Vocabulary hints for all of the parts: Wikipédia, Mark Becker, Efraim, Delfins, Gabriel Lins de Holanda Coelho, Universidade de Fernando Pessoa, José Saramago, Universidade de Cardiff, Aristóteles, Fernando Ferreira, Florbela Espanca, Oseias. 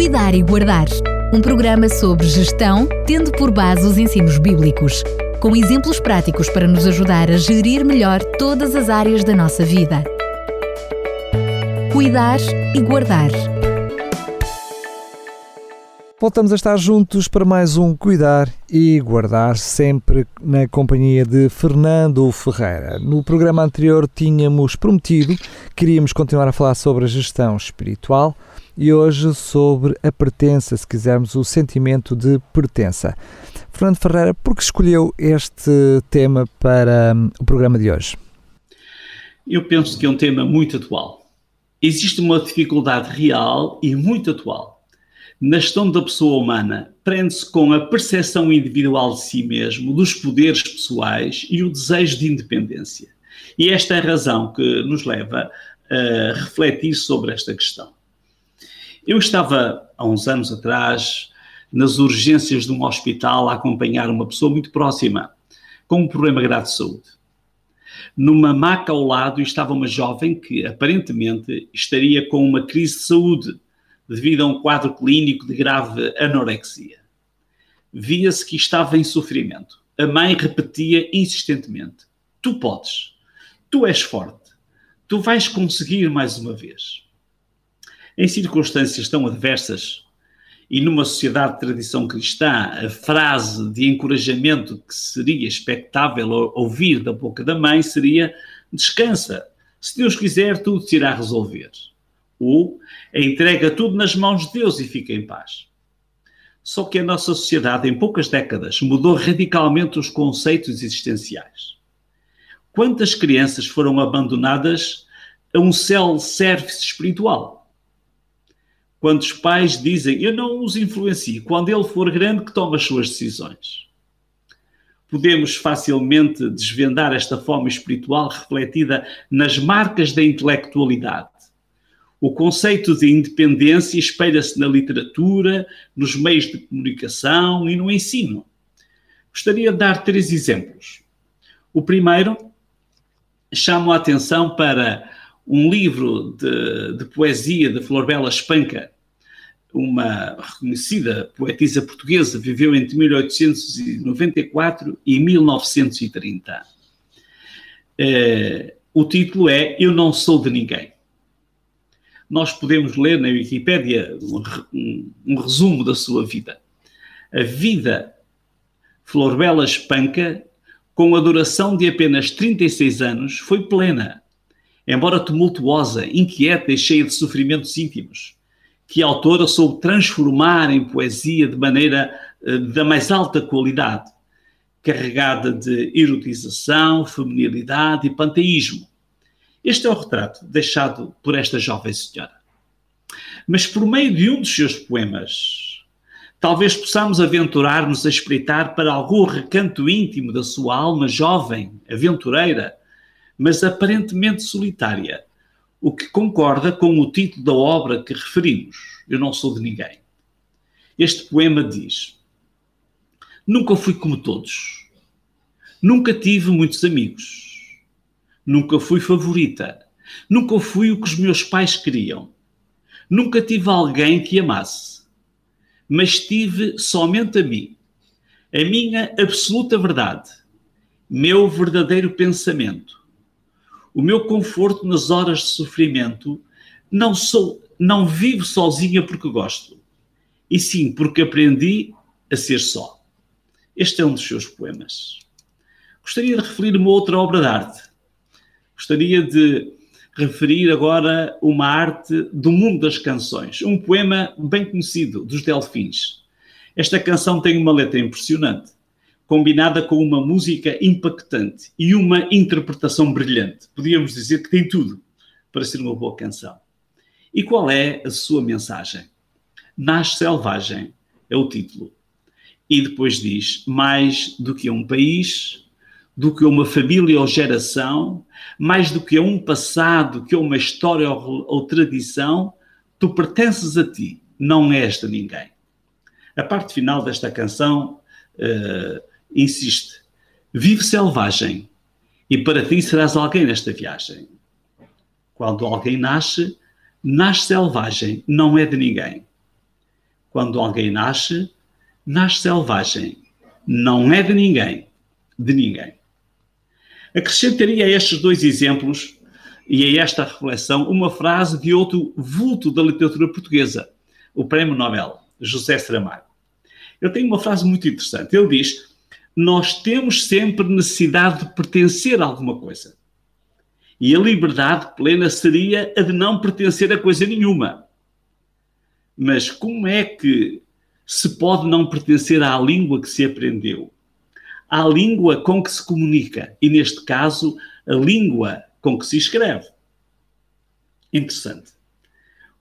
Cuidar e Guardar, um programa sobre gestão, tendo por base os ensinos bíblicos, com exemplos práticos para nos ajudar a gerir melhor todas as áreas da nossa vida. Cuidar e Guardar. Voltamos a estar juntos para mais um Cuidar e Guardar, sempre na companhia de Fernando Ferreira. No programa anterior tínhamos prometido que queríamos continuar a falar sobre a gestão espiritual e hoje sobre a pertença, se quisermos, o sentimento de pertença. Fernando Ferreira, por que escolheu este tema para o programa de hoje? Eu penso que é um tema muito atual. Existe uma dificuldade real e muito atual na gestão da pessoa humana. Prende-se com a percepção individual de si mesmo, dos poderes pessoais e o desejo de independência. E esta é a razão que nos leva a refletir sobre esta questão. Eu estava, há uns anos atrás, nas urgências de um hospital a acompanhar uma pessoa muito próxima, com um problema grave de saúde. Numa maca ao lado estava uma jovem que, aparentemente, estaria com uma crise de saúde, devido a um quadro clínico de grave anorexia. Via-se que estava em sofrimento. A mãe repetia insistentemente: "Tu podes, tu és forte, tu vais conseguir mais uma vez." Em circunstâncias tão adversas, e numa sociedade de tradição cristã, a frase de encorajamento que seria expectável ouvir da boca da mãe seria: "Descansa, se Deus quiser, tudo se irá resolver." Ou: "Entrega tudo nas mãos de Deus e fica em paz." Só que a nossa sociedade, em poucas décadas, mudou radicalmente os conceitos existenciais. Quantas crianças foram abandonadas a um self-service espiritual? Quantos pais dizem: "Eu não os influencio, quando ele for grande que toma as suas decisões"? Podemos facilmente desvendar esta fome espiritual refletida nas marcas da intelectualidade. O conceito de independência espelha-se na literatura, nos meios de comunicação e no ensino. Gostaria de dar 3 exemplos. O primeiro, chamo a atenção para um livro de poesia de Florbela Espanca, uma reconhecida poetisa portuguesa, viveu entre 1894 e 1930. O título é "Eu não sou de ninguém". Nós podemos ler na Wikipédia um resumo da sua vida. A vida Florbela Espanca, com a duração de apenas 36 anos, foi plena, embora tumultuosa, inquieta e cheia de sofrimentos íntimos, que a autora soube transformar em poesia de maneira da mais alta qualidade, carregada de erotização, feminilidade e panteísmo. Este é o retrato deixado por esta jovem senhora. Mas por meio de um dos seus poemas, talvez possamos aventurar-nos a espreitar para algum recanto íntimo da sua alma jovem, aventureira, mas aparentemente solitária, o que concorda com o título da obra que referimos, "Eu não sou de ninguém". Este poema diz: "Nunca fui como todos. Nunca tive muitos amigos. Nunca fui favorita. Nunca fui o que os meus pais queriam. Nunca tive alguém que amasse. Mas tive somente a mim, a minha absoluta verdade, meu verdadeiro pensamento, o meu conforto nas horas de sofrimento. Não vivo sozinha porque gosto, e sim porque aprendi a ser só." Este é um dos seus poemas. Gostaria de referir uma outra obra de arte. Gostaria de referir agora uma arte do mundo das canções, um poema bem conhecido, dos Delfins. Esta canção tem uma letra impressionante, combinada com uma música impactante e uma interpretação brilhante. Podíamos dizer que tem tudo para ser uma boa canção. E qual é a sua mensagem? "Nasce selvagem" é o título. E depois diz: "Mais do que um país, do que uma família ou geração, mais do que a um passado, que a uma história ou tradição, tu pertences a ti, não és de ninguém." A parte final desta canção insiste: "Vive selvagem, e para ti serás alguém nesta viagem." Quando alguém nasce selvagem, não é de ninguém. Quando alguém nasce, nasce selvagem. Não é de ninguém. De ninguém. Acrescentaria a estes dois exemplos e a esta reflexão uma frase de outro vulto da literatura portuguesa, o Prémio Nobel, José Saramago. Eu tenho uma frase muito interessante. Ele diz: nós temos sempre necessidade de pertencer a alguma coisa. E a liberdade plena seria a de não pertencer a coisa nenhuma. Mas como é que se pode não pertencer à língua que se aprendeu? À língua com que se comunica. E, neste caso, a língua com que se escreve. Interessante.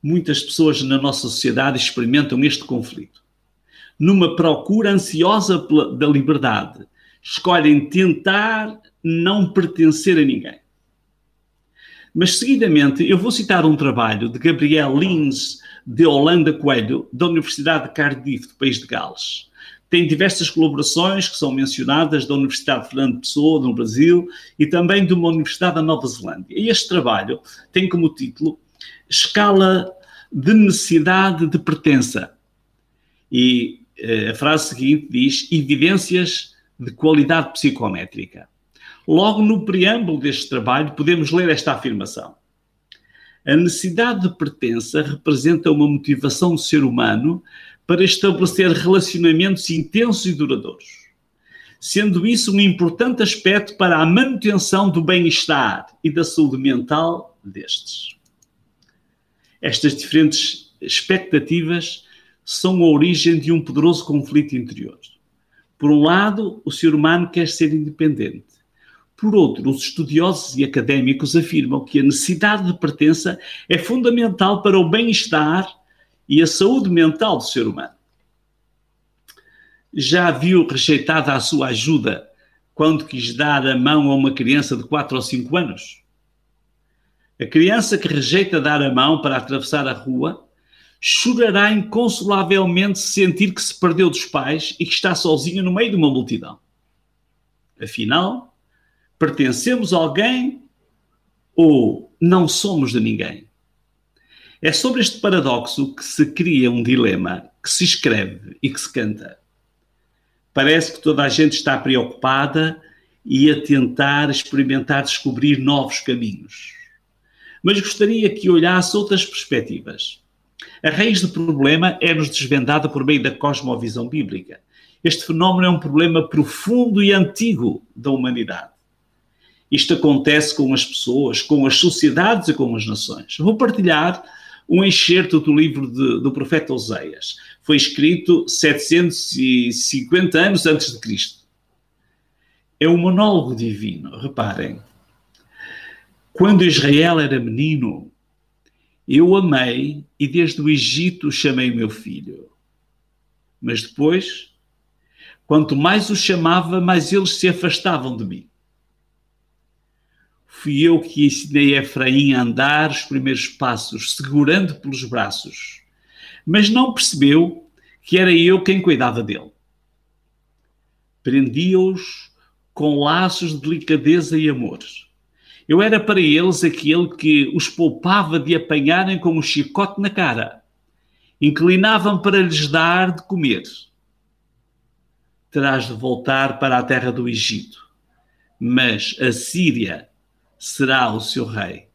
Muitas pessoas na nossa sociedade experimentam este conflito. Numa procura ansiosa da liberdade, escolhem tentar não pertencer a ninguém. Mas, seguidamente, eu vou citar um trabalho de Gabriel Lins de Holanda Coelho, da Universidade de Cardiff, do País de Gales. Tem diversas colaborações que são mencionadas da Universidade de Fernando Pessoa, no Brasil, e também de uma universidade da Nova Zelândia. E este trabalho tem como título Escala de Necessidade de Pertença. E a frase seguinte diz: evidências de qualidade psicométrica. Logo no preâmbulo deste trabalho podemos ler esta afirmação. A necessidade de pertença representa uma motivação do ser humano para estabelecer relacionamentos intensos e duradouros, sendo isso um importante aspecto para a manutenção do bem-estar e da saúde mental destes. Estas diferentes expectativas são a origem de um poderoso conflito interior. Por um lado, o ser humano quer ser independente. Por outro, os estudiosos e académicos afirmam que a necessidade de pertença é fundamental para o bem-estar e a saúde mental do ser humano. Já viu rejeitada a sua ajuda quando quis dar a mão a uma criança de 4 ou 5 anos? A criança que rejeita dar a mão para atravessar a rua chorará inconsolavelmente se sentir que se perdeu dos pais e que está sozinha no meio de uma multidão. Afinal, pertencemos a alguém ou não somos de ninguém? É sobre este paradoxo que se cria um dilema, que se escreve e que se canta. Parece que toda a gente está preocupada e a tentar experimentar descobrir novos caminhos. Mas gostaria que olhasse outras perspectivas. A raiz do problema é-nos desvendada por meio da cosmovisão bíblica. Este fenómeno é um problema profundo e antigo da humanidade. Isto acontece com as pessoas, com as sociedades e com as nações. Vou partilhar um excerto do livro do profeta Oseias. Foi escrito 750 anos antes de Cristo. É um monólogo divino, reparem. Quando Israel era menino, eu amei e desde o Egito chamei meu filho. Mas depois, quanto mais o chamava, mais eles se afastavam de mim. Fui eu que ensinei Efraim a andar os primeiros passos, segurando pelos braços. Mas não percebeu que era eu quem cuidava dele. Prendia-os com laços de delicadeza e amor. Eu era para eles aquele que os poupava de apanharem com um chicote na cara. Inclinavam para lhes dar de comer. Terás de voltar para a terra do Egito. Mas a Síria será o seu rei.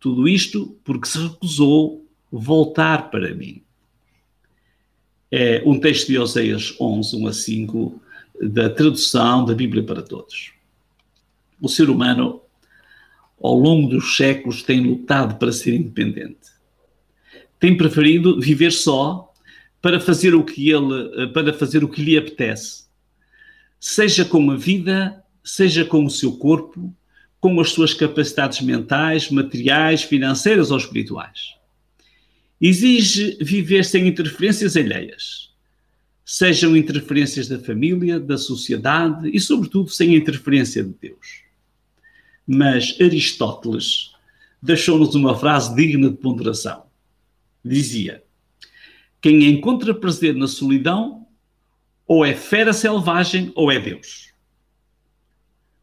Tudo isto porque se recusou voltar para mim. É um texto de Oseias 11, 1 a 5, da tradução da Bíblia para Todos. O ser humano, ao longo dos séculos, tem lutado para ser independente. Tem preferido viver só para fazer o que lhe apetece, seja com a vida, seja com o seu corpo, com as suas capacidades mentais, materiais, financeiras ou espirituais. Exige viver sem interferências alheias, sejam interferências da família, da sociedade e, sobretudo, sem interferência de Deus. Mas Aristóteles deixou-nos uma frase digna de ponderação. Dizia: quem encontra prazer na solidão, ou é fera selvagem ou é Deus.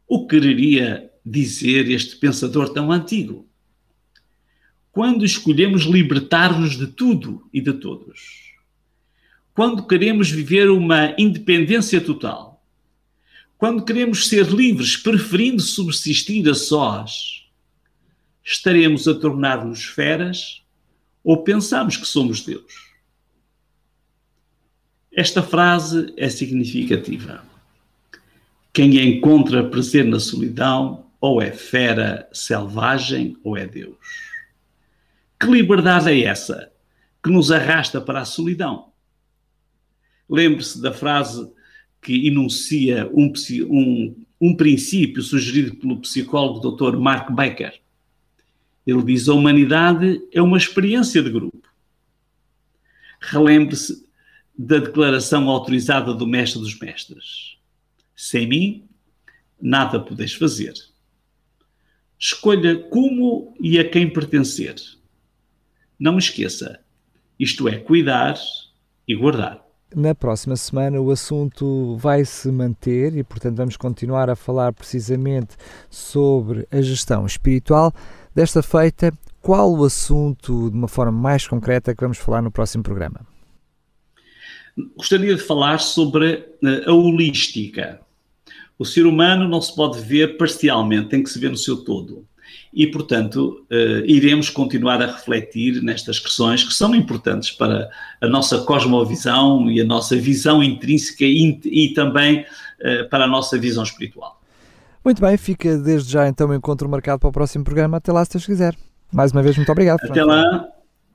O que quereria dizer este pensador tão antigo? Quando escolhemos libertar-nos de tudo e de todos, quando queremos viver uma independência total, quando queremos ser livres, preferindo subsistir a sós, estaremos a tornar-nos feras ou pensamos que somos Deus? Esta frase é significativa. Quem encontra prazer na solidão ou é fera selvagem ou é Deus. Que liberdade é essa que nos arrasta para a solidão? Lembre-se da frase que enuncia um princípio sugerido pelo psicólogo Dr. Mark Becker. Ele diz: a humanidade é uma experiência de grupo. Relembre-se da declaração autorizada do mestre dos mestres: sem mim, nada podes fazer. Escolha como e a quem pertencer. Não esqueça, isto é cuidar e guardar. Na próxima semana o assunto vai se manter e, portanto, vamos continuar a falar precisamente sobre a gestão espiritual. Desta feita, qual o assunto, de uma forma mais concreta, que vamos falar no próximo programa? Gostaria de falar sobre a holística. O ser humano não se pode ver parcialmente, tem que se ver no seu todo. E, portanto, iremos continuar a refletir nestas questões que são importantes para a nossa cosmovisão e a nossa visão intrínseca e também para a nossa visão espiritual. Muito bem, fica desde já então o encontro marcado para o próximo programa. Até lá, se Deus quiser. Mais uma vez, muito obrigado. Até lá,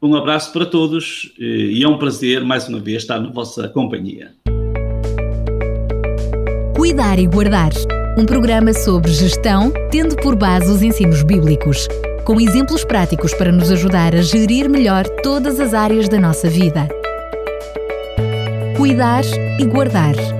um abraço para todos e é um prazer, mais uma vez, estar na vossa companhia. Cuidar e guardar. Um programa sobre gestão, tendo por base os ensinos bíblicos, com exemplos práticos para nos ajudar a gerir melhor todas as áreas da nossa vida. Cuidar e guardar.